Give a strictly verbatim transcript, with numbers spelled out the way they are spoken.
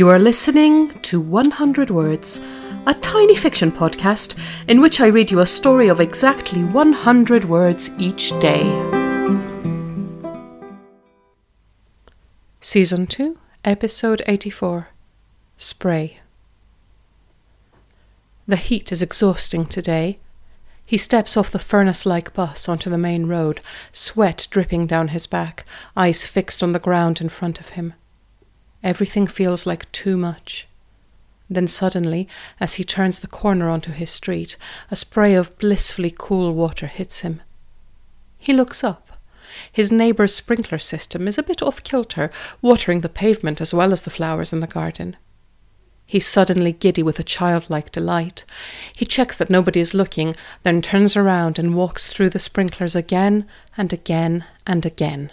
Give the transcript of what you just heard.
You are listening to one hundred words, a tiny fiction podcast in which I read you a story of exactly one hundred words each day. Season two, Episode eighty-four, Spray. The heat is exhausting today. He steps off the furnace-like bus onto the main road, sweat dripping down his back, eyes fixed on the ground in front of him. Everything feels like too much. Then suddenly, as he turns the corner onto his street, a spray of blissfully cool water hits him. He looks up. His neighbour's sprinkler system is a bit off-kilter, watering the pavement as well as the flowers in the garden. He's suddenly giddy with a childlike delight. He checks that nobody is looking, then turns around and walks through the sprinklers again and again and again.